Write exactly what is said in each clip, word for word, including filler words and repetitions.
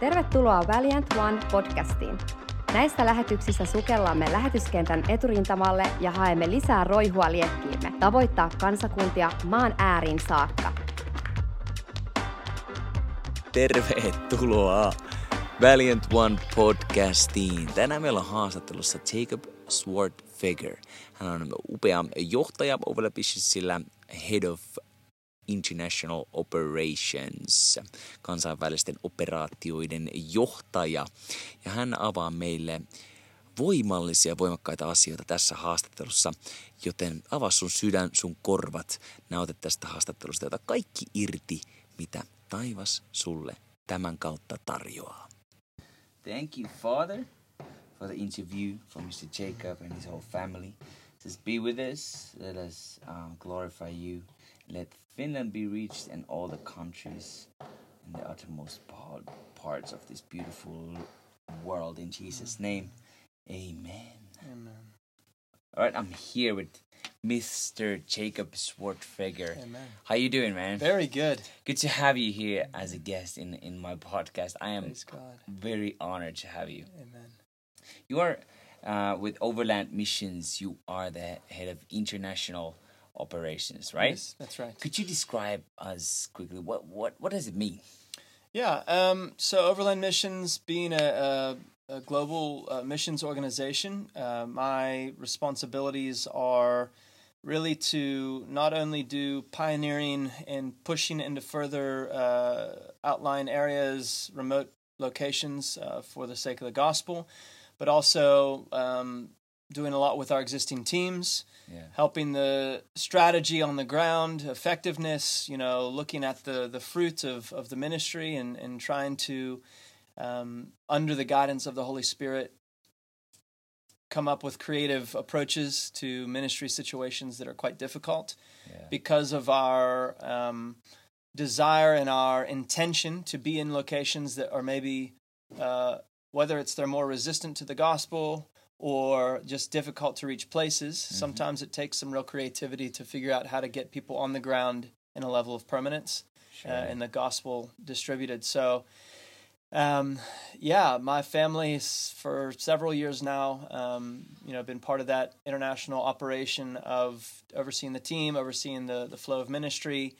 Tervetuloa Valiant One podcastiin. Näissä lähetyksissä sukellamme lähetyskentän eturintamalle ja haemme lisää roihua liekkiimme tavoittaa kansakuntia maan ääriin saakka. Tervetuloa Valiant One podcastiin. Tänään meillä on haastattelussa Jacob Swartfeger. Hän on upea johtaja Overland Missionsillä Head of International Operations, kansainvälisten operaatioiden johtaja. Ja hän avaa meille voimallisia, voimakkaita asioita tässä haastattelussa, joten avaa sun sydän, sun korvat, nauti tästä haastattelusta, jota kaikki irti, mitä taivas sulle tämän kautta tarjoaa. Thank you, Father, for the interview for mister Jacob and his whole family. Just be with us, let us um, glorify you. Let Finland be reached and all the countries and the uttermost parts of this beautiful world in Jesus' name. Amen. Amen. All right, I'm here with mister Jacob Swartfeger. Amen. How you doing, man? Very good. Good to have you here as a guest in, in my podcast. I am very honored to have you. Amen. You are, uh, with Overland Missions, you are the head of international operations, right? Yes, that's right. Could you describe us quickly what what what does it mean? Yeah, um, so Overland Missions, being a, a, a global uh, missions organization, uh, my responsibilities are really to not only do pioneering and pushing into further uh, outlying areas, remote locations uh, for the sake of the gospel, but also um, doing a lot with our existing teams, yeah. helping the strategy on the ground, effectiveness, you know, looking at the, the fruit of, of the ministry and, and trying to, um, under the guidance of the Holy Spirit, come up with creative approaches to ministry situations that are quite difficult yeah. because of our um, desire and our intention to be in locations that are maybe, uh, whether it's they're more resistant to the gospel or just difficult to reach places. Mm-hmm. Sometimes it takes some real creativity to figure out how to get people on the ground in a level of permanence sure. uh, and the gospel distributed. So, um, yeah, my family's for several years now, um, you know, been part of that international operation of overseeing the team, overseeing the, the flow of ministry,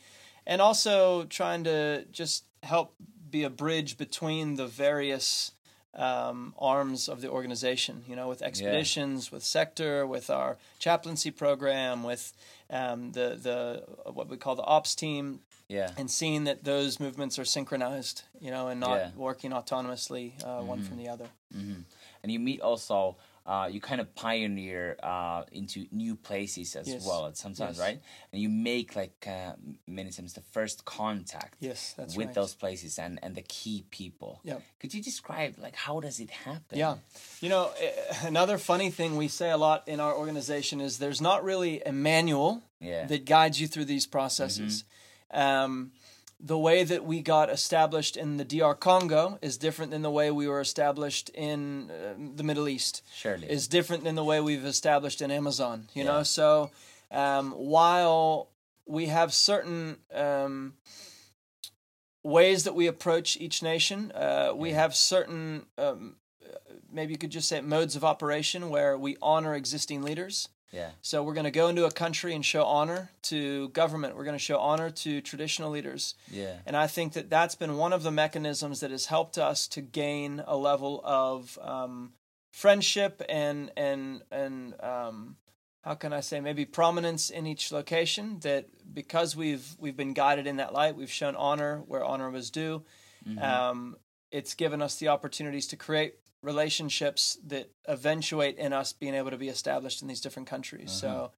and also trying to just help be a bridge between the various Um, arms of the organization, you know, with expeditions, yeah. with sector, with our chaplaincy program, with um, the the what we call the ops team, yeah, and seeing that those movements are synchronized, you know, and not yeah. working autonomously uh, mm-hmm. one from the other. Mm-hmm. And you meet also, uh, you kind of pioneer uh, into new places as yes. well, sometimes, yes. right? And you make like uh, many times the first contact yes, that's with right. those places and, and the key people. Yep. Could you describe like how does it happen? Yeah, you know, another funny thing we say a lot in our organization is there's not really a manual yeah. that guides you through these processes. Mm-hmm. Um, the way that we got established in the D R Congo is different than the way we were established in uh, the Middle East. Surely. Is different than the way we've established in Amazon, you yeah. know? So um, while we have certain um, ways that we approach each nation, uh, we yeah. have certain, um, maybe you could just say modes of operation where we honor existing leaders. Yeah. So we're going to go into a country and show honor to government. We're going to show honor to traditional leaders. Yeah. And I think that that's been one of the mechanisms that has helped us to gain a level of um, friendship and and and um, how can I say maybe prominence in each location. That because we've we've been guided in that light, we've shown honor where honor was due. Mm-hmm. Um, it's given us the opportunities to create relationships that eventuate in us being able to be established in these different countries. Uh-huh. So um,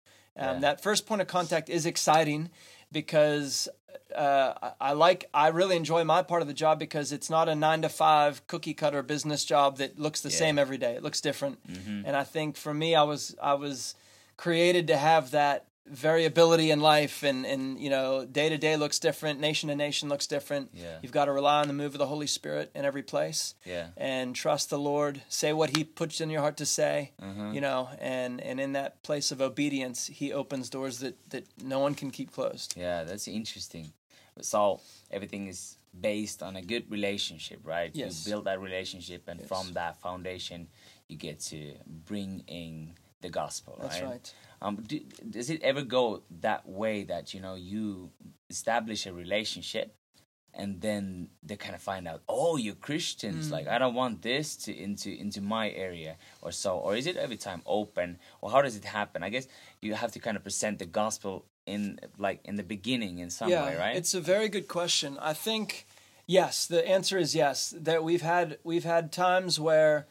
yeah. that first point of contact is exciting because uh, I, I like, I really enjoy my part of the job because it's not a nine to five cookie cutter business job that looks the yeah. same every day. It looks different. Mm-hmm. And I think for me, I was, I was created to have that variability in life and, and, you know, day to day looks different. Nation to nation looks different. Yeah. You've got to rely on the move of the Holy Spirit in every place yeah. and trust the Lord, say what he puts in your heart to say, uh-huh. you know, and, and in that place of obedience, he opens doors that, that no one can keep closed. Yeah. That's interesting. So everything is based on a good relationship, right? Yes. You build that relationship, and yes. from that foundation, you get to bring in the gospel, right? That's right. Um, do, does it ever go that way that, you know, you establish a relationship and then they kind of find out, oh, you're Christians, mm. like, I don't want this to into into my area or so? Or is it every time open? Or how does it happen? I guess you have to kind of present the gospel in, like, in the beginning in some yeah, way, right? It's a very good question. I think, yes, the answer is yes, that we've had we've had times where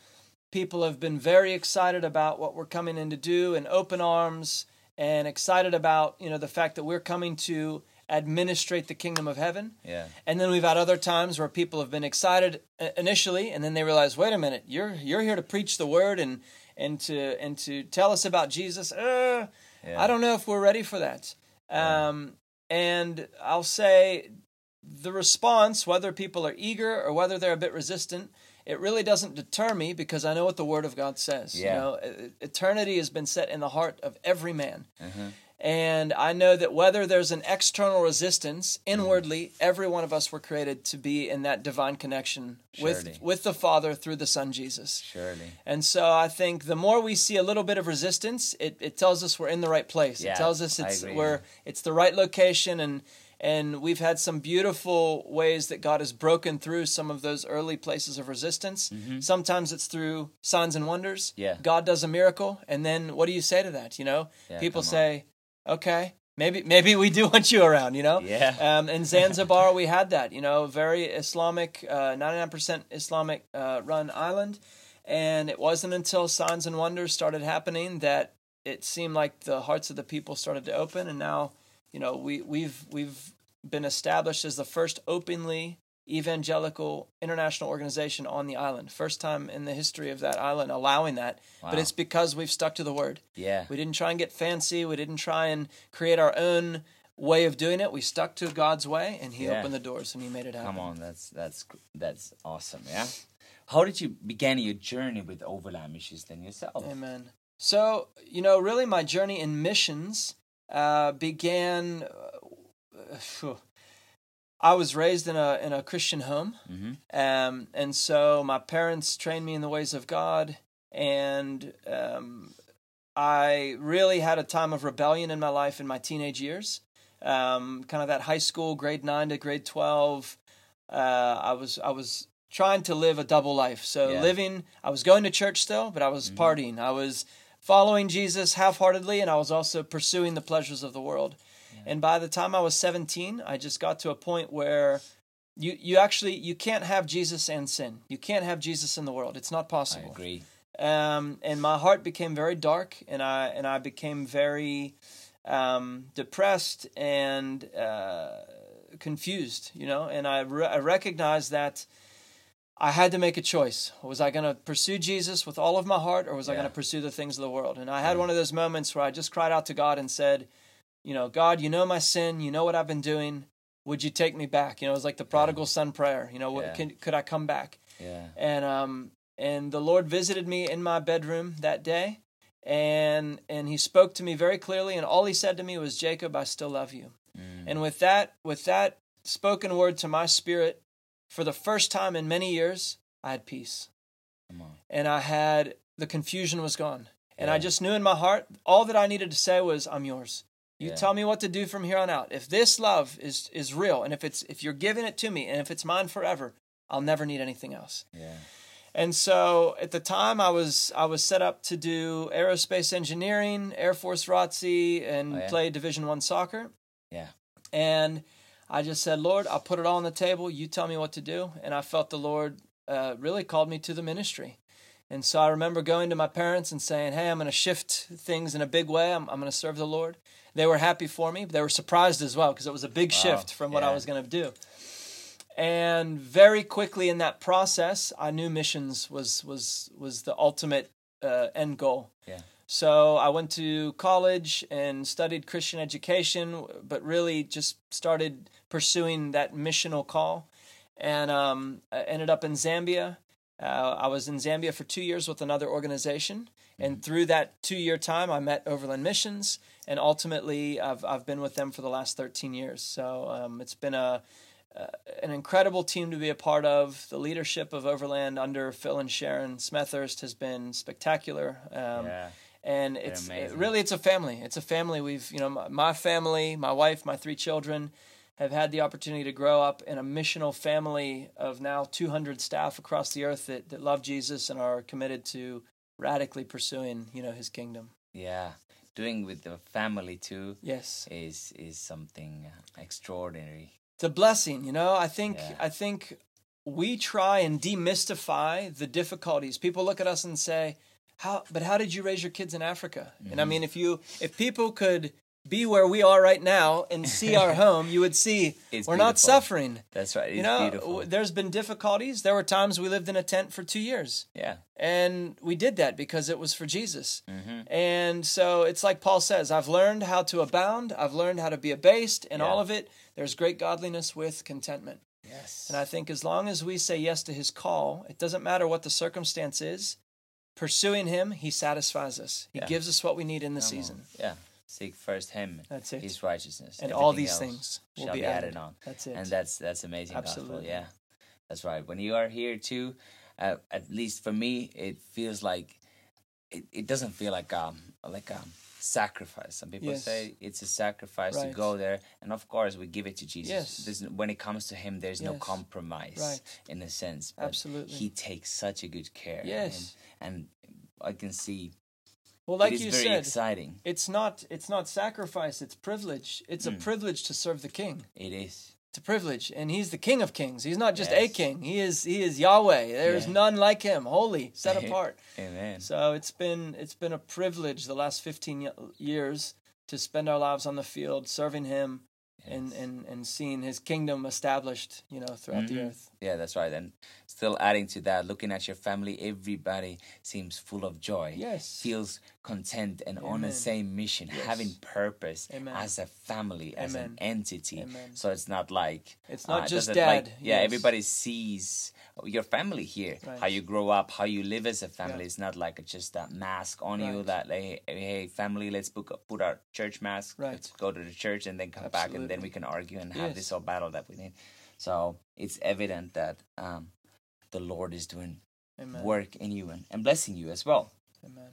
people have been very excited about what we're coming in to do, and open arms, and excited about, you know, the fact that we're coming to administrate the kingdom of heaven. Yeah. And then we've had other times where people have been excited initially, and then they realize, wait a minute, you're you're here to preach the word and and to and to tell us about Jesus. Uh, yeah. I don't know if we're ready for that. Um, yeah. And I'll say the response, whether people are eager or whether they're a bit resistant, it really doesn't deter me, because I know what the Word of God says. Yeah. You know, eternity has been set in the heart of every man. Uh-huh. And I know that whether there's an external resistance, inwardly, mm-hmm. every one of us were created to be in that divine connection Surely. with, with the Father through the Son, Jesus. Surely. And so I think the more we see a little bit of resistance, it, it tells us we're in the right place. Yeah, it tells us it's we're it's the right location, and And we've had some beautiful ways that God has broken through some of those early places of resistance. Mm-hmm. Sometimes it's through signs and wonders. Yeah. God does a miracle, and then what do you say to that? You know, yeah, people say, "Okay, maybe maybe we do want you around." You know, yeah. Um, in Zanzibar, we had that. You know, very Islamic, ninety-nine percent Islamic uh, run island, and it wasn't until signs and wonders started happening that it seemed like the hearts of the people started to open, and now. You know, we, we've we've been established as the first openly evangelical international organization on the island. First time in the history of that island allowing that. Wow. But it's because we've stuck to the word. Yeah. We didn't try and get fancy. We didn't try and create our own way of doing it. We stuck to God's way, and He yeah. opened the doors, and He made it happen. Come on, that's that's that's awesome, yeah? How did you begin your journey with Overland Missions then yourself? Amen. So, you know, really my journey in missions... Uh, began. Uh, I was raised in a in a Christian home, mm-hmm. um, and so my parents trained me in the ways of God, and um, I really had a time of rebellion in my life in my teenage years, um, kind of that high school, grade nine to grade twelve. Uh, I was I was trying to live a double life, so yeah. living. I was going to church still, but I was mm-hmm. partying. I was. Following Jesus half-heartedly, and I was also pursuing the pleasures of the world. Yeah. And by the time I was seventeen, I just got to a point where you you actually you can't have Jesus and sin. You can't have Jesus in the world. It's not possible. I agree. Um, and my heart became very dark, and I and I became very um, depressed and uh, confused. You know, and I, re- I recognized that. I had to make a choice. Was I going to pursue Jesus with all of my heart, or was yeah. I going to pursue the things of the world? And I had yeah. one of those moments where I just cried out to God and said, you know, God, you know my sin. You know what I've been doing. Would you take me back? You know, it was like the prodigal yeah. son prayer. You know, what, yeah. can, could I come back? Yeah. And um, and the Lord visited me in my bedroom that day, and and He spoke to me very clearly, and all He said to me was, Jacob, I still love you. Mm. And with that, with that spoken word to my spirit, for the first time in many years, I had peace. Come on. And I had, the confusion was gone. And yeah. I just knew in my heart, all that I needed to say was, I'm yours. You yeah. tell me what to do from here on out. If this love is is real, and if it's if you're giving it to me, and if it's mine forever, I'll never need anything else. Yeah. And so at the time, I was I was set up to do aerospace engineering, Air Force R O T C, and oh, yeah? play Division One soccer. Yeah. And... I just said, Lord, I'll put it all on the table. You tell me what to do. And I felt the Lord uh, really called me to the ministry. And so I remember going to my parents and saying, hey, I'm going to shift things in a big way. I'm, I'm going to serve the Lord. They were happy for me. But they were surprised as well, because it was a big wow. shift from yeah. what I was going to do. And very quickly in that process, I knew missions was was was the ultimate uh, end goal. Yeah. So I went to college and studied Christian education, but really just started pursuing that missional call, and um, I ended up in Zambia. Uh, I was in Zambia for two years with another organization, And through that two-year time, I met Overland Missions, and ultimately I've, I've been with them for the last thirteen years. So um, it's been a, uh, an incredible team to be a part of. The leadership of Overland under Phil and Sharon Smethurst has been spectacular. Um, yeah. And it's it, really, it's a family. It's a family. We've, you know, my, my family, my wife, my three children have had the opportunity to grow up in a missional family of now two hundred staff across the earth that, that love Jesus and are committed to radically pursuing, you know, his kingdom. Yeah. Doing with the family too. Yes. Is, is something extraordinary. It's a blessing. You know, I think, yeah. I think we try and demystify the difficulties. People look at us and say, How, but how did you raise your kids in Africa? Mm-hmm. And I mean, if you, if people could be where we are right now and see our home, you would see it's we're beautiful. Not suffering. That's right. It's you know, beautiful. There's been difficulties. There were times we lived in a tent for two years. Yeah. And we did that because it was for Jesus. Mm-hmm. And so it's like Paul says, I've learned how to abound. I've learned how to be abased. In yeah. all of it, there's great godliness with contentment. Yes. And I think as long as we say yes to his call, it doesn't matter what the circumstance is. Pursuing him, he satisfies us. He yeah. gives us what we need in the Come season. On. Yeah. Seek first him, that's it. His righteousness. And everything all these things will shall be added. added on. That's it. And that's that's amazing. Absolutely. Gospel. Yeah. That's right. When you are here too, uh, at least for me, it feels like, it, it doesn't feel like um like a sacrifice. Some people yes. say it's a sacrifice right. to go there. And of course, we give it to Jesus. Yes. When it comes to him, there's yes. no compromise right. in a sense. But absolutely. He takes such a good care. Yes. And, and I can see. Well, like it is you very said, exciting. It's not. It's not sacrifice. It's privilege. It's mm. a privilege to serve the King. It is. It's a privilege, and He's the King of Kings. He's not just yes. a king. He is. He is Yahweh. There is yeah. none like Him. Holy, set apart. Amen. So it's been. It's been a privilege the last fifteen years to spend our lives on the field serving Him. Yes. And, and, and seeing his kingdom established, you know, throughout mm-hmm. the earth. Yeah, that's right. And still adding to that, looking at your family, everybody seems full of joy. Yes. Feels content and Amen. On the same mission, yes. having purpose Amen. As a family, Amen. As an entity. Amen. So it's not like... It's not uh, just dad. Like, yeah, yes. everybody sees your family here, right. how you grow up, how you live as a family. Yeah. It's not like just that mask on right. you that, hey, hey, family, let's book, put our church mask, right. let's go to the church and then come Absolutely. Back and then we can argue and have yes. this whole battle that we need. So it's evident that um, the Lord is doing Amen. Work in you and, and blessing you as well. Amen.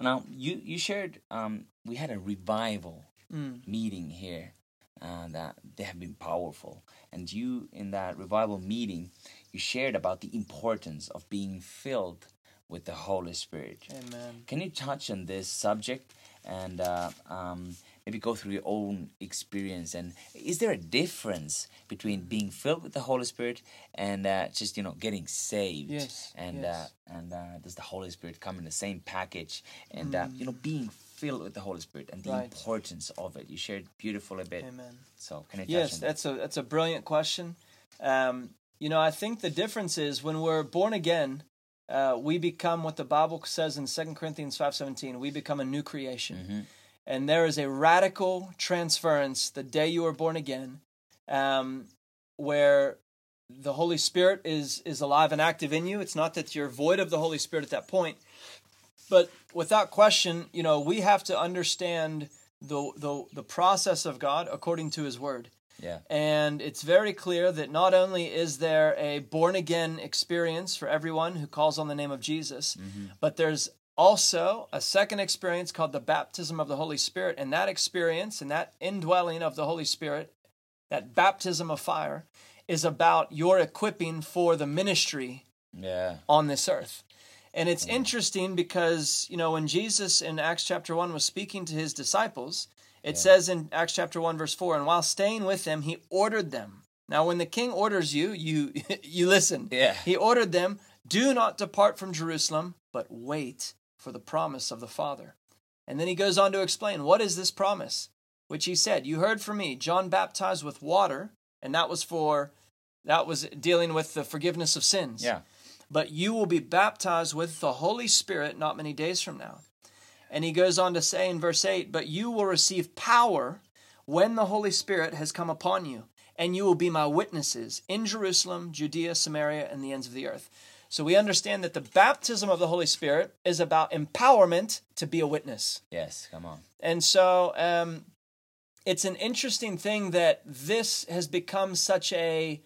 Now, you, you shared, um, we had a revival mm. meeting here uh, that they have been powerful. And you, in that revival meeting, you shared about the importance of being filled with the Holy Spirit. Amen. Can you touch on this subject and... Uh, um, Maybe go through your own experience, and is there a difference between being filled with the Holy Spirit and uh, just you know getting saved? Yes, and yes. Uh, and uh, does the Holy Spirit come in the same package? And mm. uh, you know, being filled with the Holy Spirit and the right. importance of it. You shared beautifully a bit. Amen. So can I touch yes, on that? that's a that's a brilliant question. Um, you know, I think the difference is when we're born again, uh, we become what the Bible says in Second Corinthians five seventeen. We become a new creation. Mm-hmm. And there is a radical transference the day you are born again, um, where the Holy Spirit is is alive and active in you. It's not that you're void of the Holy Spirit at that point, but without question, you know, we have to understand the the, the process of God according to His Word. Yeah. And it's very clear that not only is there a born again experience for everyone who calls on the name of Jesus, mm-hmm. but there's also a second experience called the baptism of the Holy Spirit, and that experience and that indwelling of the Holy Spirit, that baptism of fire, is about your equipping for the ministry yeah. on this earth. And it's yeah. interesting because, you know, when Jesus in Acts chapter one was speaking to his disciples, it yeah. says in Acts chapter one verse four, and while staying with them, he ordered them. Now, when the king orders you, you, you listen. Yeah. He ordered them, do not depart from Jerusalem, but wait for the promise of the Father. And then he goes on to explain, what is this promise? Which he said, you heard from me, John baptized with water, and that was for, that was dealing with the forgiveness of sins. Yeah. But you will be baptized with the Holy Spirit not many days from now. And he goes on to say in verse eight, but you will receive power when the Holy Spirit has come upon you, and you will be my witnesses in Jerusalem, Judea, Samaria, and the ends of the earth. So we understand that the baptism of the Holy Spirit is about empowerment to be a witness. Yes, come on. And so um, it's an interesting thing that this has become such a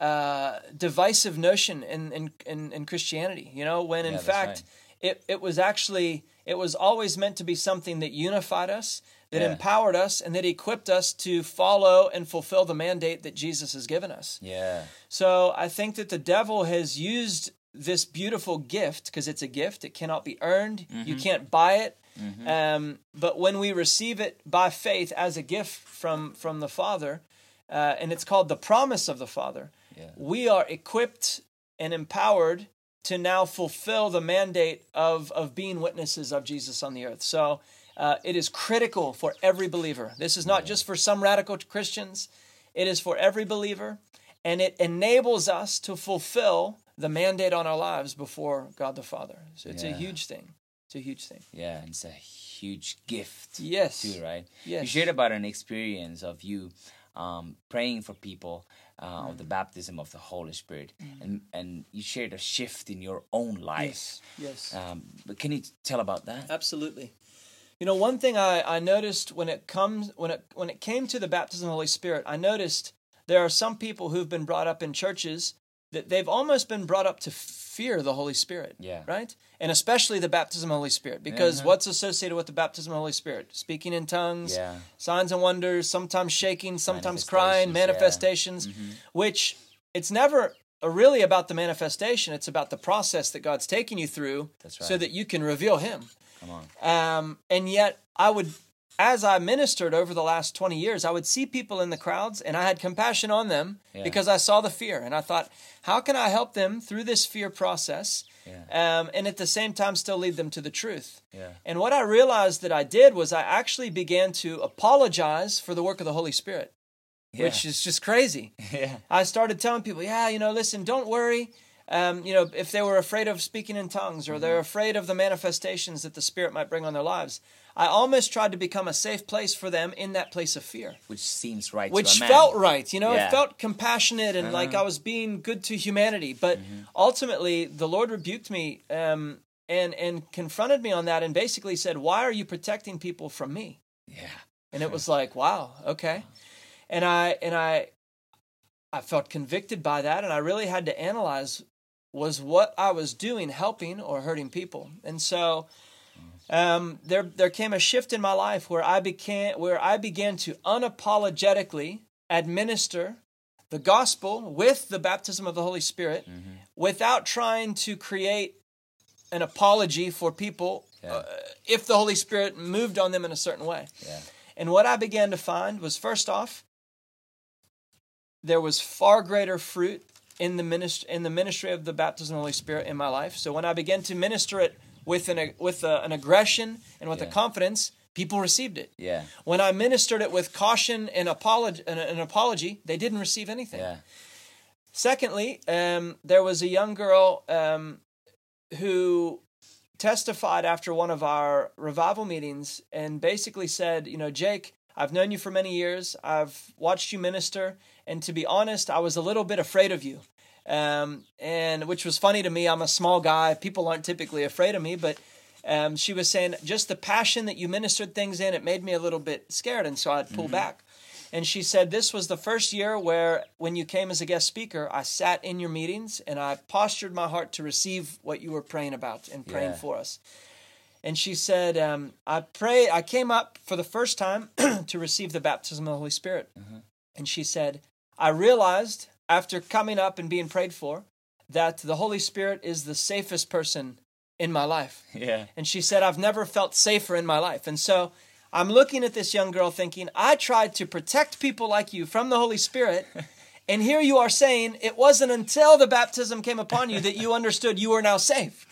uh, divisive notion in, in, in, in Christianity, you know, when in yeah, fact right. it, it was actually, it was always meant to be something that unified us, that yeah. empowered us, and that equipped us to follow and fulfill the mandate that Jesus has given us. Yeah. So I think that the devil has used this beautiful gift, because it's a gift, it cannot be earned, mm-hmm. you can't buy it. Mm-hmm. Um, but when we receive it by faith as a gift from, from the Father, uh, and it's called the promise of the Father, yeah. we are equipped and empowered to now fulfill the mandate of, of being witnesses of Jesus on the earth. So Uh, it is critical for every believer. This is not yeah. just for some radical Christians. It is for every believer, and it enables us to fulfill the mandate on our lives before God the Father. So it's yeah. a huge thing. It's a huge thing. Yeah, and it's a huge gift. Yes. Too, right? Yes. You shared about an experience of you um, praying for people uh, mm. of the baptism of the Holy Spirit, mm. and, and you shared a shift in your own life. Yes, yes. Um, but can you tell about that? Absolutely. You know, one thing I, I noticed when it comes when it when it came to the baptism of the Holy Spirit, I noticed there are some people who've been brought up in churches that they've almost been brought up to fear the Holy Spirit. Yeah. Right? And especially the baptism of the Holy Spirit. Because uh-huh. what's associated with the baptism of the Holy Spirit? Speaking in tongues, yeah. signs and wonders, sometimes shaking, sometimes crying, manifestations, yeah. mm-hmm. which it's never really about the manifestation, it's about the process that God's taking you through. That's right. So that you can reveal Him. Come on. Um, and yet I would, as I ministered over the last twenty years, I would see people in the crowds and I had compassion on them yeah. because I saw the fear and I thought, how can I help them through this fear process? Yeah. Um, and at the same time, still lead them to the truth. Yeah. And what I realized that I did was I actually began to apologize for the work of the Holy Spirit, yeah. which is just crazy. yeah. I started telling people, yeah, you know, listen, don't worry. Um, you know, if they were afraid of speaking in tongues or they're afraid of the manifestations that the Spirit might bring on their lives, I almost tried to become a safe place for them in that place of fear. Which seems right Which to a man. felt right. You know, yeah. it felt compassionate and uh-huh. like I was being good to humanity. But mm-hmm. ultimately, the Lord rebuked me um, and, and confronted me on that and basically said, why are you protecting people from me? Yeah. And it was like, wow, okay. And I, and I, I felt convicted by that and I really had to analyze was what I was doing helping or hurting people. And so um, there there came a shift in my life where I became where I began to unapologetically administer the gospel with the baptism of the Holy Spirit mm-hmm. without trying to create an apology for people yeah. uh, if the Holy Spirit moved on them in a certain way. Yeah. And what I began to find was, first off, there was far greater fruit in the ministry in the ministry of the baptism of the Holy Spirit in my life. So when I began to minister it with an with a, an aggression and with yeah. a confidence, people received it. Yeah. When I ministered it with caution and apolog- an, an apology, they didn't receive anything. Yeah. Secondly, um, there was a young girl um, who testified after one of our revival meetings and basically said, you know, Jake, I've known you for many years. I've watched you minister. And to be honest, I was a little bit afraid of you. Um, and which was funny to me. I'm a small guy. People aren't typically afraid of me. But um, she was saying just the passion that you ministered things in, it made me a little bit scared. And so I'd pull mm-hmm. back. And she said, this was the first year where when you came as a guest speaker, I sat in your meetings and I postured my heart to receive what you were praying about and praying yeah. for us. And she said, um, I pray, I came up for the first time to receive the baptism of the Holy Spirit. Uh-huh. And she said, I realized after coming up and being prayed for that the Holy Spirit is the safest person in my life. Yeah. And she said, I've never felt safer in my life. And so I'm looking at this young girl thinking, I tried to protect people like you from the Holy Spirit. And here you are saying it wasn't until the baptism came upon you that you understood you were now safe.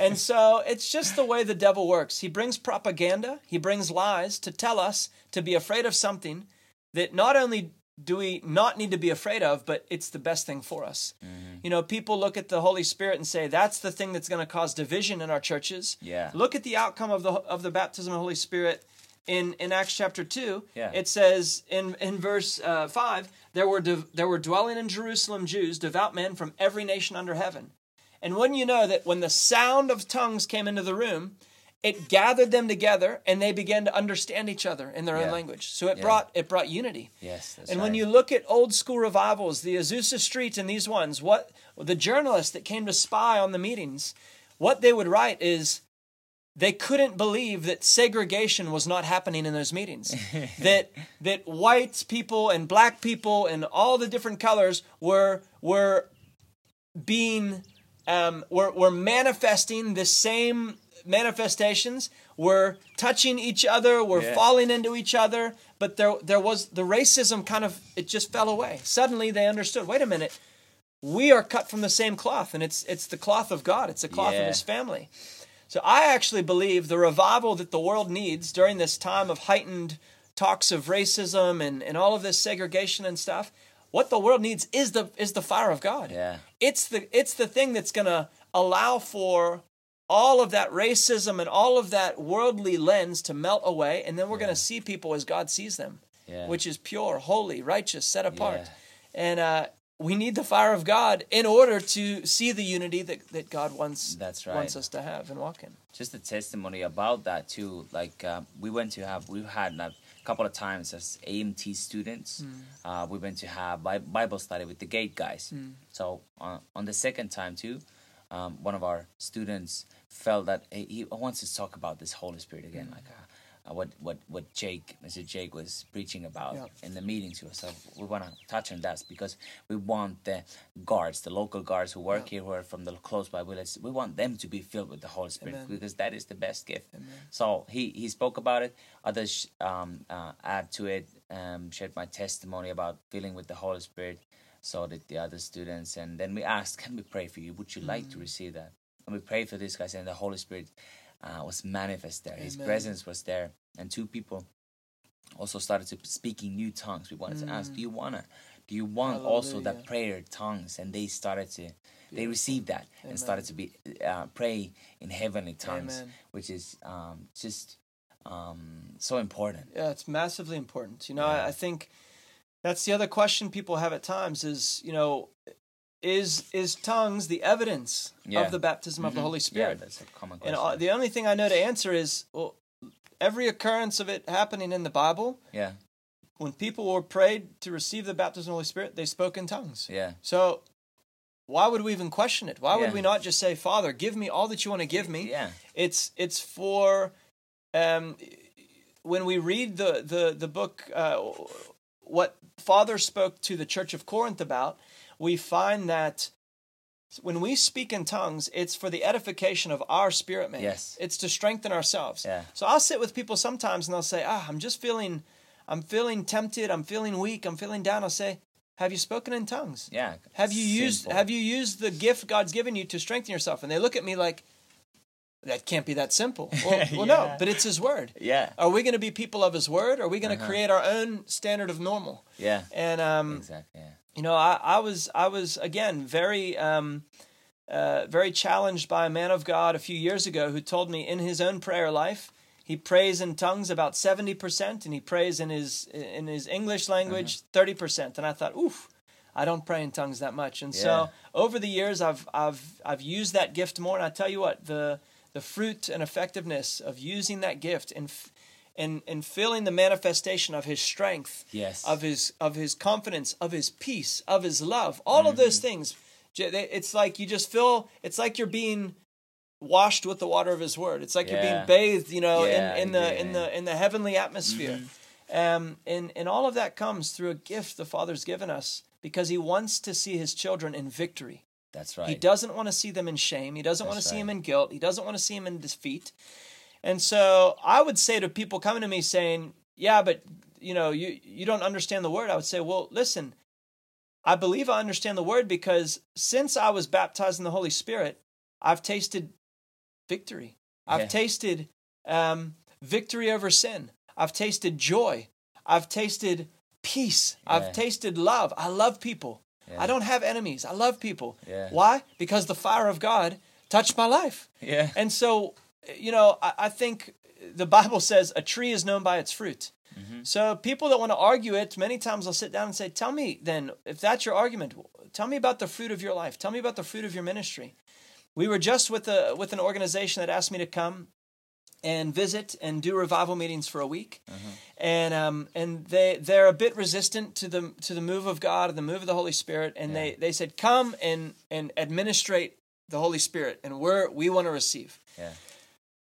And so it's just the way the devil works. He brings propaganda. He brings lies to tell us to be afraid of something that not only do we not need to be afraid of, but it's the best thing for us. Mm-hmm. You know, people look at the Holy Spirit and say, that's the thing that's going to cause division in our churches. Yeah. Look at the outcome of the of the baptism of the Holy Spirit. In, in Acts chapter two, yeah. it says in, in verse uh, five, there were, de- there were dwelling in Jerusalem Jews, devout men from every nation under heaven. And wouldn't you know that when the sound of tongues came into the room, it gathered them together and they began to understand each other in their yeah. own language. So it yeah. brought it brought unity. Yes, that's And right. when you look at old school revivals, the Azusa Street and these ones, what the journalists that came to spy on the meetings, what they would write is they couldn't believe that segregation was not happening in those meetings. that that white people and black people and all the different colors were were being um were were manifesting the same manifestations, were touching each other, were yeah. falling into each other, but there there was the racism kind of, it just fell away. Suddenly they understood, wait a minute, we are cut from the same cloth, and it's it's the cloth of God, it's the cloth yeah. of his family. So I actually believe the revival that the world needs during this time of heightened talks of racism and, and all of this segregation and stuff, what the world needs is the is the fire of God. Yeah. It's the it's the thing that's gonna allow for all of that racism and all of that worldly lens to melt away, and then we're yeah. going to see people as God sees them, yeah. which is pure, holy, righteous, set apart. Yeah. And uh, we need the fire of God in order to see the unity that, that God wants That's right. wants us to have and walk in. Just a testimony about that too. Like uh, we went to have, we've had a couple of times as A M T students, mm. uh, we went to have Bible study with the Gate guys. Mm. So uh, on the second time too, um, one of our students felt that he, he wants to talk about this Holy Spirit again, mm. like uh, uh, what what what Jake, Mister Jake, was preaching about yeah. in the meeting to us. So we want to touch on that because we want the guards, the local guards who work yeah. here, who are from the close by village, we want them to be filled with the Holy Spirit Amen. Because that is the best gift. Amen. So he, he spoke about it. Others um, uh, add to it, um, shared my testimony about filling with the Holy Spirit. So did the other students, and then we asked, "Can we pray for you? Would you mm. like to receive that?" And we prayed for these guys, and the Holy Spirit uh, was manifest there. Amen. His presence was there. And two people also started to speak in new tongues. We wanted mm. to ask, do you want to? Do you want Hallelujah. Also that prayer tongues? And they started to, they received that Amen. And started to be uh, pray in heavenly tongues, Amen. Which is um, just um, so important. Yeah, it's massively important. You know, yeah. I, I think that's the other question people have at times is, you know, Is is tongues the evidence yeah. of the baptism mm-hmm. of the Holy Spirit? Yeah, that's a common question. And uh, the only thing I know to answer is, well, every occurrence of it happening in the Bible, yeah. when people were prayed to receive the baptism of the Holy Spirit, they spoke in tongues. Yeah. So why would we even question it? Why yeah. would we not just say, Father, give me all that you want to give me? Yeah. It's it's for um, when we read the the the book uh, what Father spoke to the Church of Corinth about. We find that when we speak in tongues, it's for the edification of our spirit man. Yes. It's to strengthen ourselves. Yeah. So I'll sit with people sometimes and they'll say, ah, I'm just feeling, I'm feeling tempted. I'm feeling weak. I'm feeling down. I'll say, have you spoken in tongues? Yeah. Have you simple. used, have you used the gift God's given you to strengthen yourself? And they look at me like, that can't be that simple. Well, well yeah. no, but it's his word. Yeah. Are we going to be people of his word? Or are we going to uh-huh. create our own standard of normal? Yeah. And, um, exactly. Yeah. You know, I, I was I was again very um, uh, very challenged by a man of God a few years ago who told me in his own prayer life he prays in tongues about seventy percent and he prays in his in his English language thirty percent. And I thought, oof, I don't pray in tongues that much. And yeah. so over the years, I've I've I've used that gift more. And I tell you what, the the fruit and effectiveness of using that gift and. And, and feeling the manifestation of his strength, yes. of his of his confidence, of his peace, of his love, all mm-hmm. of those things. It's like you just feel, it's like you're being washed with the water of his word. It's like yeah. you're being bathed, you know, yeah, in, in the yeah. in the in the heavenly atmosphere. Mm-hmm. Um, and, and all of that comes through a gift the Father's given us because he wants to see his children in victory. That's right. He doesn't want to see them in shame. He doesn't That's want to right. see them in guilt. He doesn't want to see them in defeat. And so I would say to people coming to me saying, yeah, but, you know, you, you don't understand the word. I would say, well, listen, I believe I understand the word because since I was baptized in the Holy Spirit, I've tasted victory. I've yeah. tasted um, victory over sin. I've tasted joy. I've tasted peace. Yeah. I've tasted love. I love people. Yeah. I don't have enemies. I love people. Yeah. Why? Because the fire of God touched my life. Yeah. And so, you know, I think the Bible says a tree is known by its fruit. Mm-hmm. So people that want to argue it, many times I'll sit down and say, tell me then, if that's your argument, tell me about the fruit of your life. Tell me about the fruit of your ministry. We were just with a with an organization that asked me to come and visit and do revival meetings for a week, uh-huh. and um and they they're a bit resistant to the to the move of God and the move of the Holy Spirit, and yeah. they they said come and and administrate the Holy Spirit, and we're we want to receive. Yeah.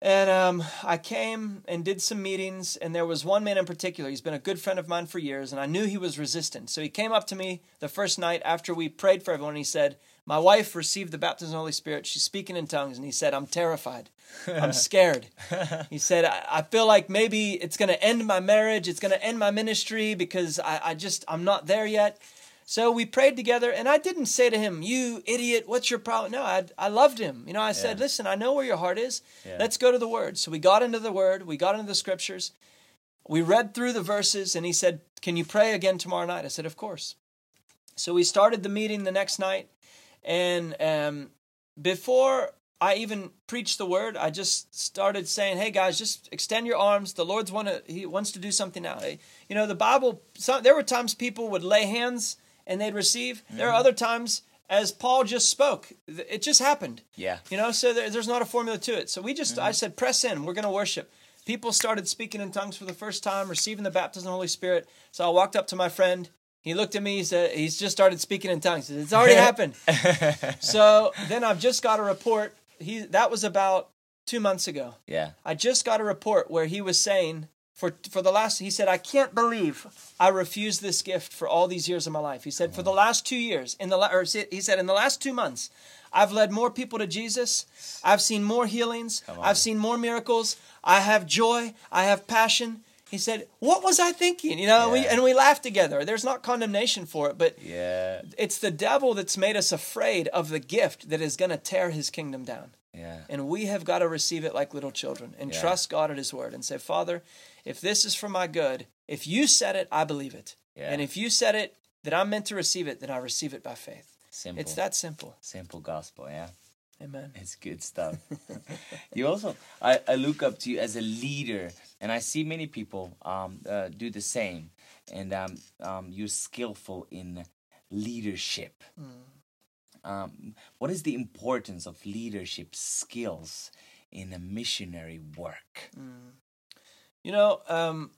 And um, I came and did some meetings, and there was one man in particular. He's been a good friend of mine for years, and I knew he was resistant. So he came up to me the first night after we prayed for everyone, and he said, my wife received the baptism of the Holy Spirit. She's speaking in tongues. And he said, I'm terrified. I'm scared. He said, I, I feel like maybe it's going to end my marriage. It's going to end my ministry because I, I just, I'm not there yet. So we prayed together, and I didn't say to him, you idiot, what's your problem? No, I I loved him. You know, I yeah. said, listen, I know where your heart is. Yeah. Let's go to the Word. So we got into the Word. We got into the Scriptures. We read through the verses, and he said, can you pray again tomorrow night? I said, of course. So we started the meeting the next night, and um, before I even preached the Word, I just started saying, hey, guys, just extend your arms. The Lord's want to, He wants to do something now. You know, the Bible, some, there were times people would lay hands and they'd receive. There are other times, as Paul just spoke, it just happened. Yeah. You know, so there, there's not a formula to it. So we just, mm-hmm. I said, press in. We're going to worship. People started speaking in tongues for the first time, receiving the baptism of the Holy Spirit. So I walked up to my friend. He looked at me. He said, he's just started speaking in tongues. He said, it's already happened. So then I've just got a report. He That was about two months ago. Yeah. I just got a report where he was saying, For for the last, he said, I can't believe I refused this gift for all these years of my life. He said, mm-hmm. for the last two years, in the or he said, in the last two months, I've led more people to Jesus. I've seen more healings. I've seen more miracles. I have joy. I have passion. He said, what was I thinking? You know, yeah. we, and we laughed together. There's not condemnation for it, but yeah. it's the devil that's made us afraid of the gift that is going to tear his kingdom down. Yeah. And we have got to receive it like little children and yeah. trust God at His Word and say, Father, if this is for my good, if you said it, I believe it. Yeah. And if you said it, that I'm meant to receive it, then I receive it by faith. Simple. It's that simple. Simple gospel, yeah. Amen. It's good stuff. You also, I, I look up to you as a leader, and I see many people um, uh, do the same. And um, um, you're skillful in leadership. Mm. Um, what is the importance of leadership skills in a missionary work? Mm. You know, um,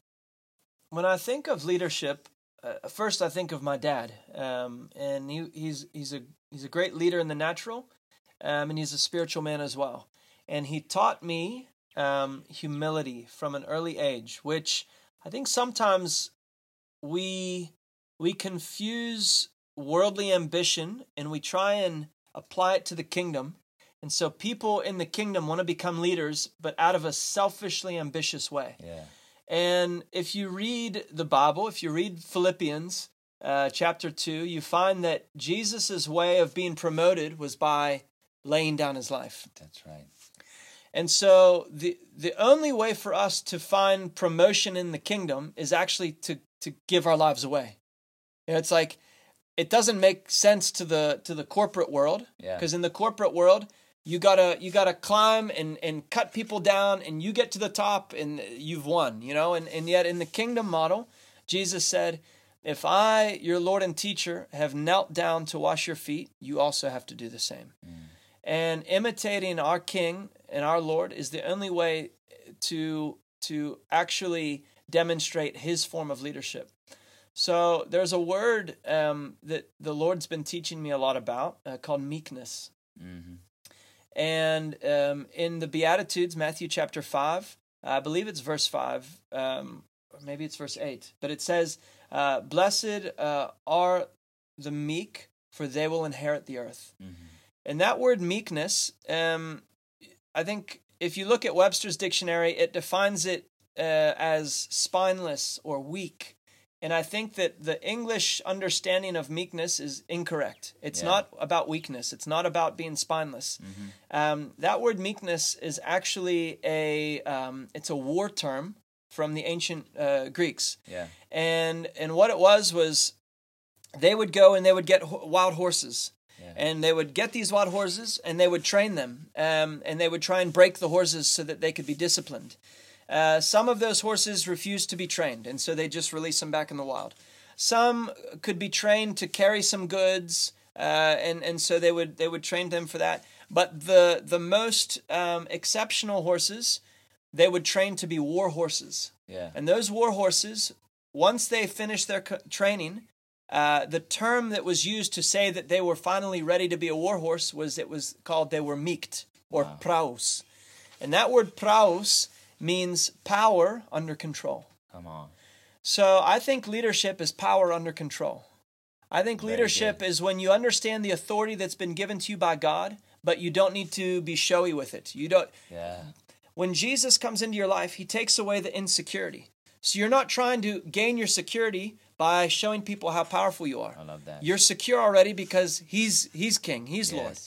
when I think of leadership, uh, first I think of my dad, um, and he, he's he's a he's a great leader in the natural, um, and he's a spiritual man as well. And he taught me um, humility from an early age, which I think sometimes we we confuse worldly ambition, and we try and apply it to the kingdom. And so people in the kingdom want to become leaders, but out of a selfishly ambitious way. Yeah. And if you read the Bible, if you read Philippians uh, chapter two, you find that Jesus's way of being promoted was by laying down his life. That's right. And so the the only way for us to find promotion in the kingdom is actually to to give our lives away. You know, it's like, it doesn't make sense to the to the corporate world, because yeah. in the corporate world, you gotta you gotta climb and, and cut people down, and you get to the top, and you've won, you know. And and yet in the kingdom model, Jesus said, "If I, your Lord and teacher, have knelt down to wash your feet, you also have to do the same." Mm. And imitating our King and our Lord is the only way to to actually demonstrate His form of leadership. So there's a word um, that the Lord's been teaching me a lot about uh, called meekness. Mm-hmm. And um, in the Beatitudes, Matthew chapter five, I believe it's verse five, um, or maybe it's verse eight, but it says, uh, blessed uh, are the meek, for they will inherit the earth. Mm-hmm. And that word meekness, um, I think if you look at Webster's dictionary, it defines it uh, as spineless or weak. And I think that the English understanding of meekness is incorrect. It's yeah. not about weakness. It's not about being spineless. Mm-hmm. Um, that word meekness is actually a um, it's a war term from the ancient uh, Greeks. Yeah. And and what it was was they would go and they would get ho- wild horses. Yeah. And they would get these wild horses and they would train them. Um, and they would try and break the horses so that they could be disciplined. Uh, some of those horses refused to be trained, and so they just released them back in the wild. Some could be trained to carry some goods, uh, and and so they would they would train them for that. But the the most um, exceptional horses, they would train to be war horses. Yeah. And those war horses, once they finished their co training, uh, the term that was used to say that they were finally ready to be a war horse was it was called they were meeked, or wow. praus. And that word praus means power under control. Come on. So I think leadership is power under control. I think leadership is when you understand the authority that's been given to you by God, but you don't need to be showy with it. You don't. Yeah. When Jesus comes into your life, he takes away the insecurity. So you're not trying to gain your security by showing people how powerful you are. I love that. You're secure already because he's he's king, he's yes. Lord.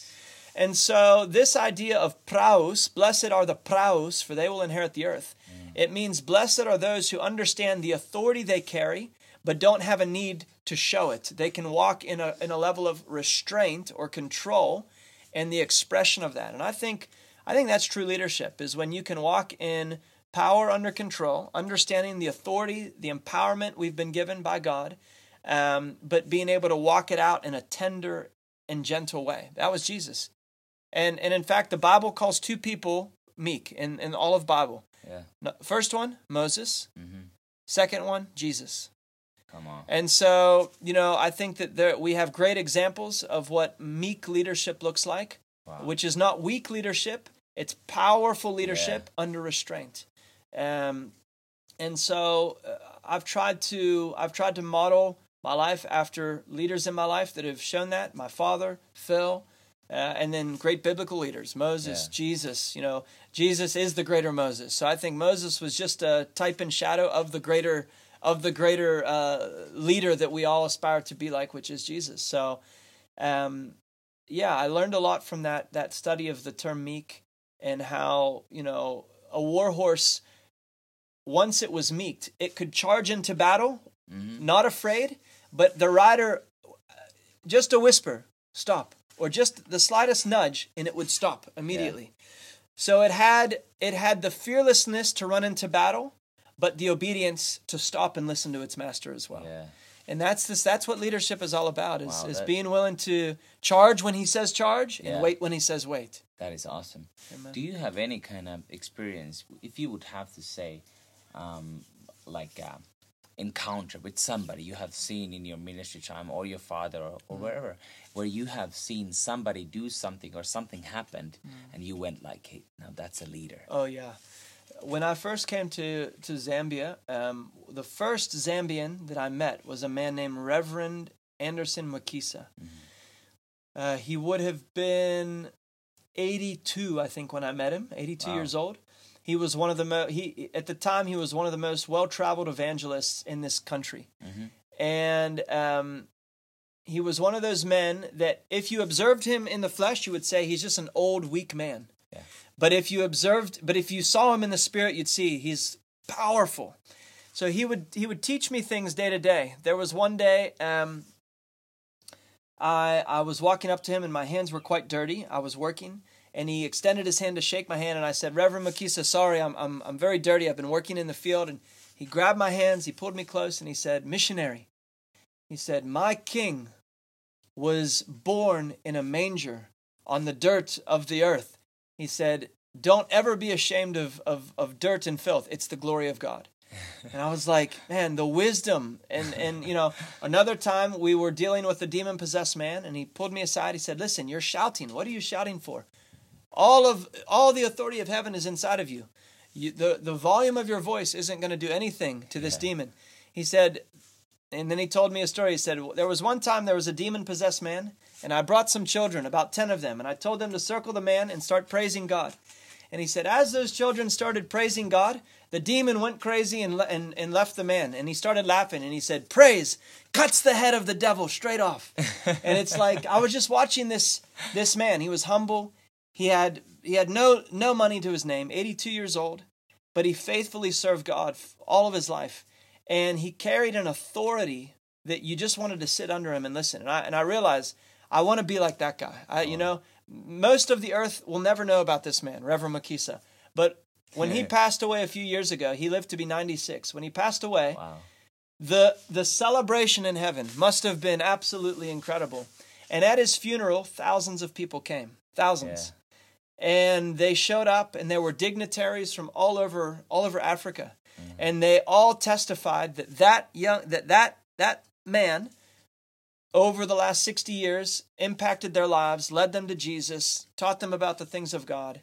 And so this idea of praus, blessed are the praus, for they will inherit the earth. Mm. It means blessed are those who understand the authority they carry, but don't have a need to show it. They can walk in a, in a level of restraint or control and the expression of that. And I think, I think that's true leadership, is when you can walk in power under control, understanding the authority, the empowerment we've been given by God, um, but being able to walk it out in a tender and gentle way. That was Jesus. And and in fact, the Bible calls two people meek in, in all of Bible. Yeah. First one, Moses. Mm-hmm. Second one, Jesus. Come on. And so, you know, I think that there, we have great examples of what meek leadership looks like, wow. which is not weak leadership. It's powerful leadership yeah. under restraint. Um, and so uh, I've tried to I've tried to model my life after leaders in my life that have shown that. My father, Phil. Uh, and then great biblical leaders, Moses, yeah. Jesus, you know, Jesus is the greater Moses. So I think Moses was just a type and shadow of the greater of the greater uh, leader that we all aspire to be like, which is Jesus. So, um, yeah, I learned a lot from that, that study of the term meek and how, you know, a war horse, once it was meeked, it could charge into battle, mm-hmm. not afraid, but the rider, just a whisper, stop. Or just the slightest nudge, and it would stop immediately. Yeah. So it had it had the fearlessness to run into battle, but the obedience to stop and listen to its master as well. Yeah. And that's this. That's what leadership is all about: is wow, is that... being willing to charge when he says charge, yeah. and wait when he says wait. That is awesome. Amen. Do you have any kind of experience, if you would have to say, um, like uh, encounter with somebody you have seen in your ministry time, or your father, or, or mm. wherever, where you have seen somebody do something or something happened mm. and you went like, hey, now that's a leader? Oh yeah. When I first came to, to Zambia, um, the first Zambian that I met was a man named Reverend Anderson Mukisa. Mm. Uh, he would have been eighty-two, I think, when I met him, eighty-two wow. years old. He was one of the mo he at the time he was one of the most well-traveled evangelists in this country. Mm-hmm. And um, he was one of those men that if you observed him in the flesh, you would say he's just an old, weak man. Yeah. But if you observed, but if you saw him in the spirit, you'd see he's powerful. So he would he would teach me things day to day. There was one day um, I I was walking up to him and my hands were quite dirty. I was working. And he extended his hand to shake my hand, and I said, "Reverend Mukisa, sorry, I'm I'm I'm very dirty. I've been working in the field." And he grabbed my hands, he pulled me close, and he said, "Missionary," he said, "my king was born in a manger on the dirt of the earth." He said, "Don't ever be ashamed of of, of dirt and filth. It's the glory of God." And I was like, man, the wisdom. And and you know, another time we were dealing with a demon possessed man, and he pulled me aside. He said, "Listen, you're shouting. What are you shouting for? All of all the authority of heaven is inside of you. you the, the volume of your voice isn't going to do anything to this yeah. demon." He said, and then he told me a story. He said, there was one time there was a demon-possessed man, and I brought some children, about ten of them, and I told them to circle the man and start praising God. And he said, as those children started praising God, the demon went crazy and, and, and left the man. And he started laughing, and he said, "Praise cuts the head of the devil straight off." And it's like, I was just watching this, this man. He was humble. He had he had no no money to his name, eighty-two years old, but he faithfully served God all of his life, and he carried an authority that you just wanted to sit under him and listen. And I and I realized I want to be like that guy. I, you know, most of the earth will never know about this man, Reverend Mukisa. But when he passed away a few years ago, he lived to be ninety-six. When he passed away, wow. the the celebration in heaven must have been absolutely incredible. And at his funeral, thousands of people came, thousands. Yeah. And they showed up, and there were dignitaries from all over all over Africa. Mm-hmm. And they all testified that that young that that that man over the last sixty years impacted their lives, led them to Jesus, taught them about the things of God.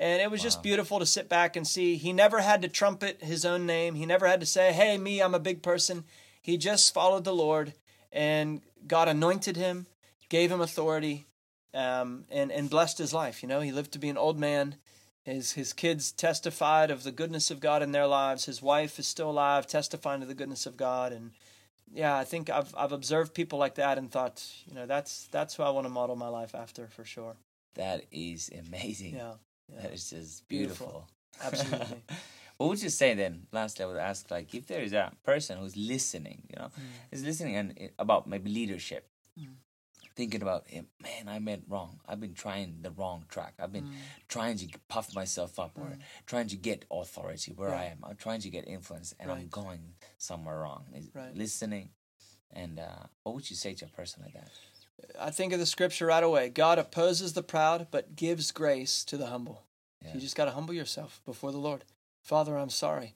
And it was wow. just beautiful to sit back and see. He never had to trumpet his own name. He never had to say, hey, me, I'm a big person. He just followed the Lord, and God anointed him, gave him authority, um, and, and blessed his life. You know, he lived to be an old man. His, his kids testified of the goodness of God in their lives. His wife is still alive, testifying to the goodness of God. And yeah, I think I've, I've observed people like that and thought, you know, that's, that's who I want to model my life after, for sure. That is amazing. Yeah. Yeah. That is just beautiful. beautiful. Absolutely. What would you say then? Lastly, I would ask, like, if there is a person who's listening, you know, mm. is listening and about maybe leadership, mm. thinking about, man, I went wrong. I've been trying the wrong track. I've been mm. trying to puff myself up, mm. or trying to get authority where right. I am. I'm trying to get influence, and right. I'm going somewhere wrong. Right. Listening, and uh, what would you say to a person like that? I think of the scripture right away. God opposes the proud, but gives grace to the humble. Yeah. So you just got to humble yourself before the Lord. Father, I'm sorry.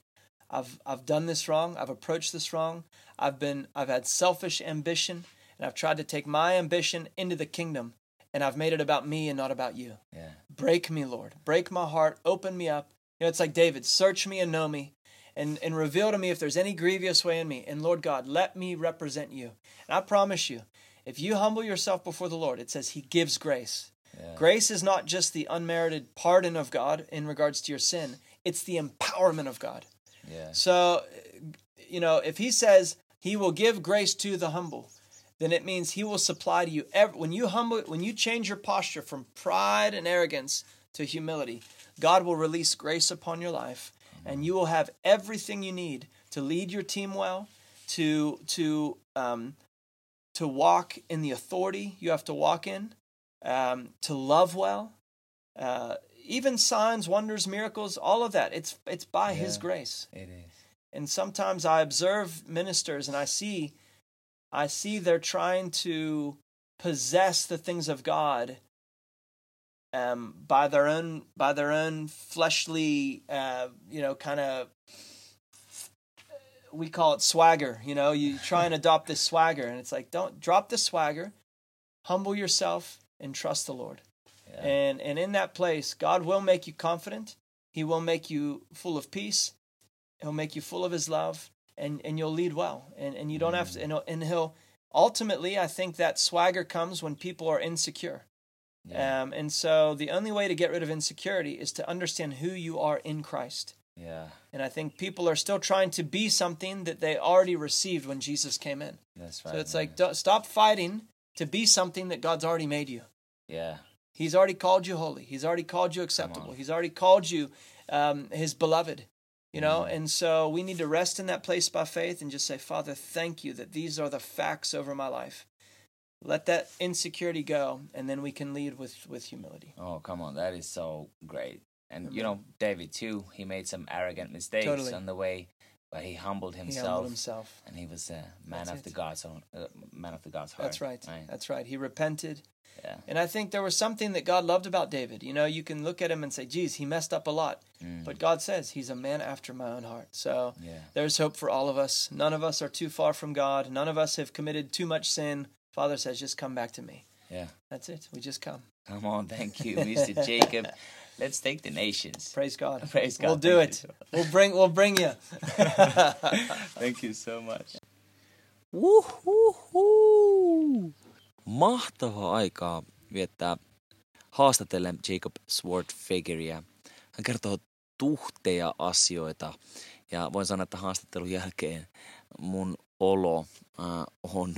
I've I've done this wrong. I've approached this wrong. I've been I've had selfish ambition, and I've tried to take my ambition into the kingdom, and I've made it about me and not about you. Yeah. Break me, Lord. Break my heart. Open me up. You know, it's like David, search me and know me. And, and reveal to me if there's any grievous way in me. And Lord God, let me represent you. And I promise you, if you humble yourself before the Lord, it says he gives grace. Yeah. Grace is not just the unmerited pardon of God in regards to your sin. It's the empowerment of God. Yeah. So, you know, if he says he will give grace to the humble, then it means he will supply to you. Every, when you humble, when you change your posture from pride and arrogance to humility, God will release grace upon your life, mm-hmm. and you will have everything you need to lead your team well, to, to, um, to walk in the authority you have to walk in, um, to love well, uh, even signs, wonders, miracles, all of that. It's it's by yeah, his grace. It is. And sometimes I observe ministers, and I see, I see they're trying to possess the things of God um, by their own by their own fleshly, uh, you know, kind of. We call it swagger, you know, you try and adopt this swagger, and it's like, don't drop the swagger, humble yourself and trust the Lord. Yeah. And, and in that place, God will make you confident. He will make you full of peace. He'll make you full of his love, and, and you'll lead well. And, and you don't mm. have to, and he'll, and he'll, ultimately, I think that swagger comes when people are insecure. Yeah. Um, and so the only way to get rid of insecurity is to understand who you are in Christ. Yeah. And I think people are still trying to be something that they already received when Jesus came in. That's right. So it's man. like, don't, stop fighting to be something that God's already made you. Yeah. He's already called you holy. He's already called you acceptable. He's already called you um, his beloved, you mm. know? And so we need to rest in that place by faith and just say, Father, thank you that these are the facts over my life. Let that insecurity go, and then we can lead with, with humility. Oh, come on. That is so great. And, you know, David, too, he made some arrogant mistakes totally. on the way, but he humbled himself. He humbled himself. And he was a man after God's own, uh, man after God's heart. That's right. right. That's right. He repented. Yeah. And I think there was something that God loved about David. You know, you can look at him and say, geez, he messed up a lot. Mm. But God says he's a man after my own heart. So yeah. there's hope for all of us. None of us are too far from God. None of us have committed too much sin. Father says, just come back to me. Yeah. That's it. We just come. Come on. Thank you, Mister Jacob. Let's take the nations. Praise God. Praise God. We'll do it. We'll bring we'll bring you. Thank you so much. Uhuhu. Mahtavaa aikaa viettää haastatellen Jacob Swartfegeria. Hän kertoo tuhteja asioita, ja voin sanoa, että haastattelun jälkeen mun olo äh, on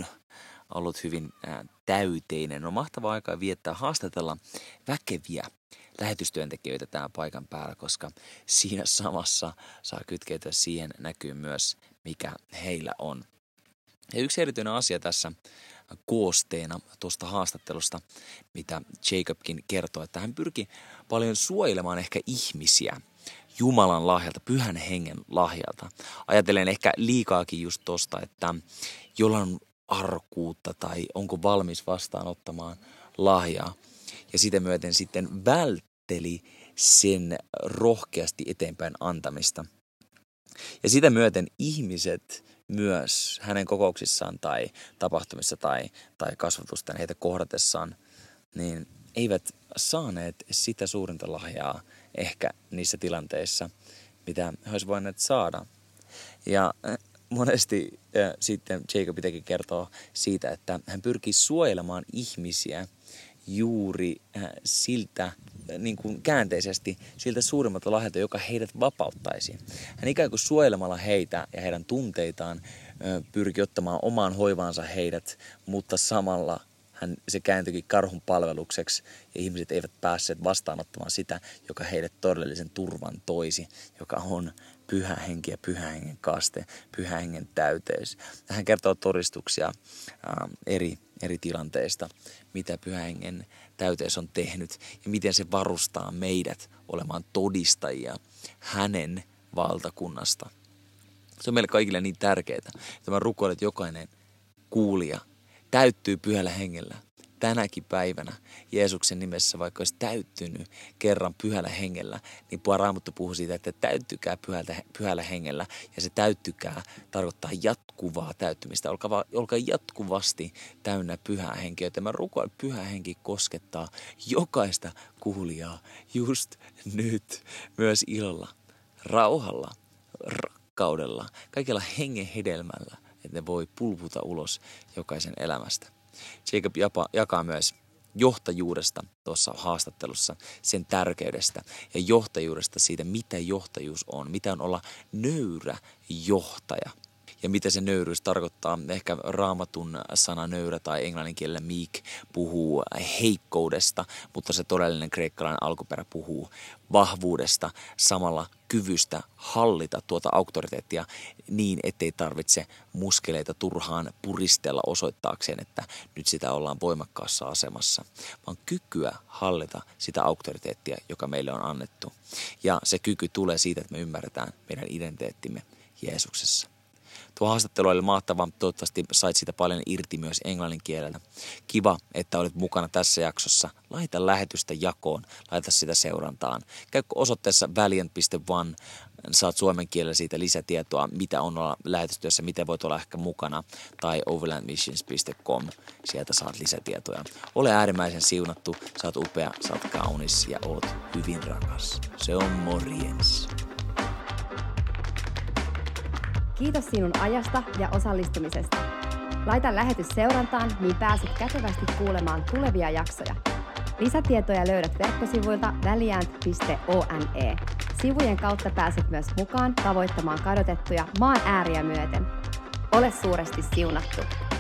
ollut hyvin äh, täyteinen. On mahtavaa aikaa viettää haastatella väkeviä lähetystyöntekijöitä tämän paikan päällä, koska siinä samassa saa kytkeytyä siihen, näkyy myös, mikä heillä on. Ja yksi erityinen asia tässä koosteena tuosta haastattelusta, mitä Jacobkin kertoo, että hän pyrki paljon suojelemaan ehkä ihmisiä Jumalan lahjalta, Pyhän Hengen lahjalta. Ajatellen ehkä liikaakin just tuosta, että jollain arkuutta tai onko valmis vastaanottamaan lahjaa. Ja sitä myöten sitten vältteli sen rohkeasti eteenpäin antamista. Ja sitä myöten ihmiset myös hänen kokouksissaan tai tapahtumissa tai, tai kasvatusten heitä kohdatessaan, niin eivät saaneet sitä suurinta lahjaa ehkä niissä tilanteissa, mitä he olisivat voineet saada. Ja monesti äh, sitten Jacob itsekin kertoo siitä, että hän pyrkii suojelemaan ihmisiä juuri äh, siltä, niin kuin käänteisesti siltä suurimmalta lahjalta, joka heidät vapauttaisi. Hän ikään kuin suojelemalla heitä ja heidän tunteitaan pyrki ottamaan omaan hoivaansa heidät, mutta samalla hän, se kääntyikin karhun palvelukseksi ja ihmiset eivät päässeet vastaanottamaan sitä, joka heidät todellisen turvan toisi, joka on pyhä henki ja pyhä hengen kaste, pyhä hengen täyteys. Hän kertoo todistuksia ää, eri, eri tilanteista, mitä pyhä hengen täyteys on tehnyt ja miten se varustaa meidät olemaan todistajia hänen valtakunnasta. Se on meille kaikille niin tärkeää. Tämä rukoilen, että jokainen kuulija täyttyy pyhällä hengellä tänäkin päivänä Jeesuksen nimessä, vaikka olisi täyttynyt kerran pyhällä hengellä, niin Raamattu puhuu siitä, että täyttykää pyhältä, pyhällä hengellä, ja se täyttykää tarkoittaa jatkuvaa täyttymistä. Olkaa, olkaa jatkuvasti täynnä pyhää henkeä. Tämä rukoilu pyhä henki koskettaa jokaista kuulijaa just nyt myös ilolla, rauhalla, rakkaudella, kaikella hengen hedelmällä, että ne voi pulputa ulos jokaisen elämästä. Jacob jakaa myös johtajuudesta tuossa haastattelussa, sen tärkeydestä ja johtajuudesta siitä, mitä johtajuus on, mitä on olla nöyrä johtaja ja mitä se nöyryys tarkoittaa. Ehkä Raamatun sana nöyrä tai englannin kielellä meek puhuu heikkoudesta, mutta se todellinen kreikkalainen alkuperä puhuu vahvuudesta, samalla kyvystä hallita tuota auktoriteettia niin, ettei tarvitse muskeleita turhaan puristella osoittaakseen, että nyt sitä ollaan voimakkaassa asemassa, vaan kykyä hallita sitä auktoriteettia, joka meille on annettu. Ja se kyky tulee siitä, että me ymmärretään meidän identiteettimme Jeesuksessa. Tuo haastattelu oli mahtava. Toivottavasti sait siitä paljon irti myös englannin kielellä. Kiva, että olet mukana tässä jaksossa. Laita lähetystä jakoon, laita sitä seurantaan. Käy osoitteessa valiant piste one. Saat suomen kielellä siitä lisätietoa, mitä on olla lähetystyössä, mitä voit olla ehkä mukana. Tai overland missions piste com. Sieltä saat lisätietoja. Ole äärimmäisen siunattu. Saat upea, saat kaunis ja oot hyvin rakas. Se on morjens. Kiitos sinun ajasta ja osallistumisesta. Laita lähetys seurantaan, niin pääset kätevästi kuulemaan tulevia jaksoja. Lisätietoja löydät verkkosivuilta valiant piste one. Sivujen kautta pääset myös mukaan tavoittamaan kadotettuja maan ääriä myöten. Ole suuresti siunattu!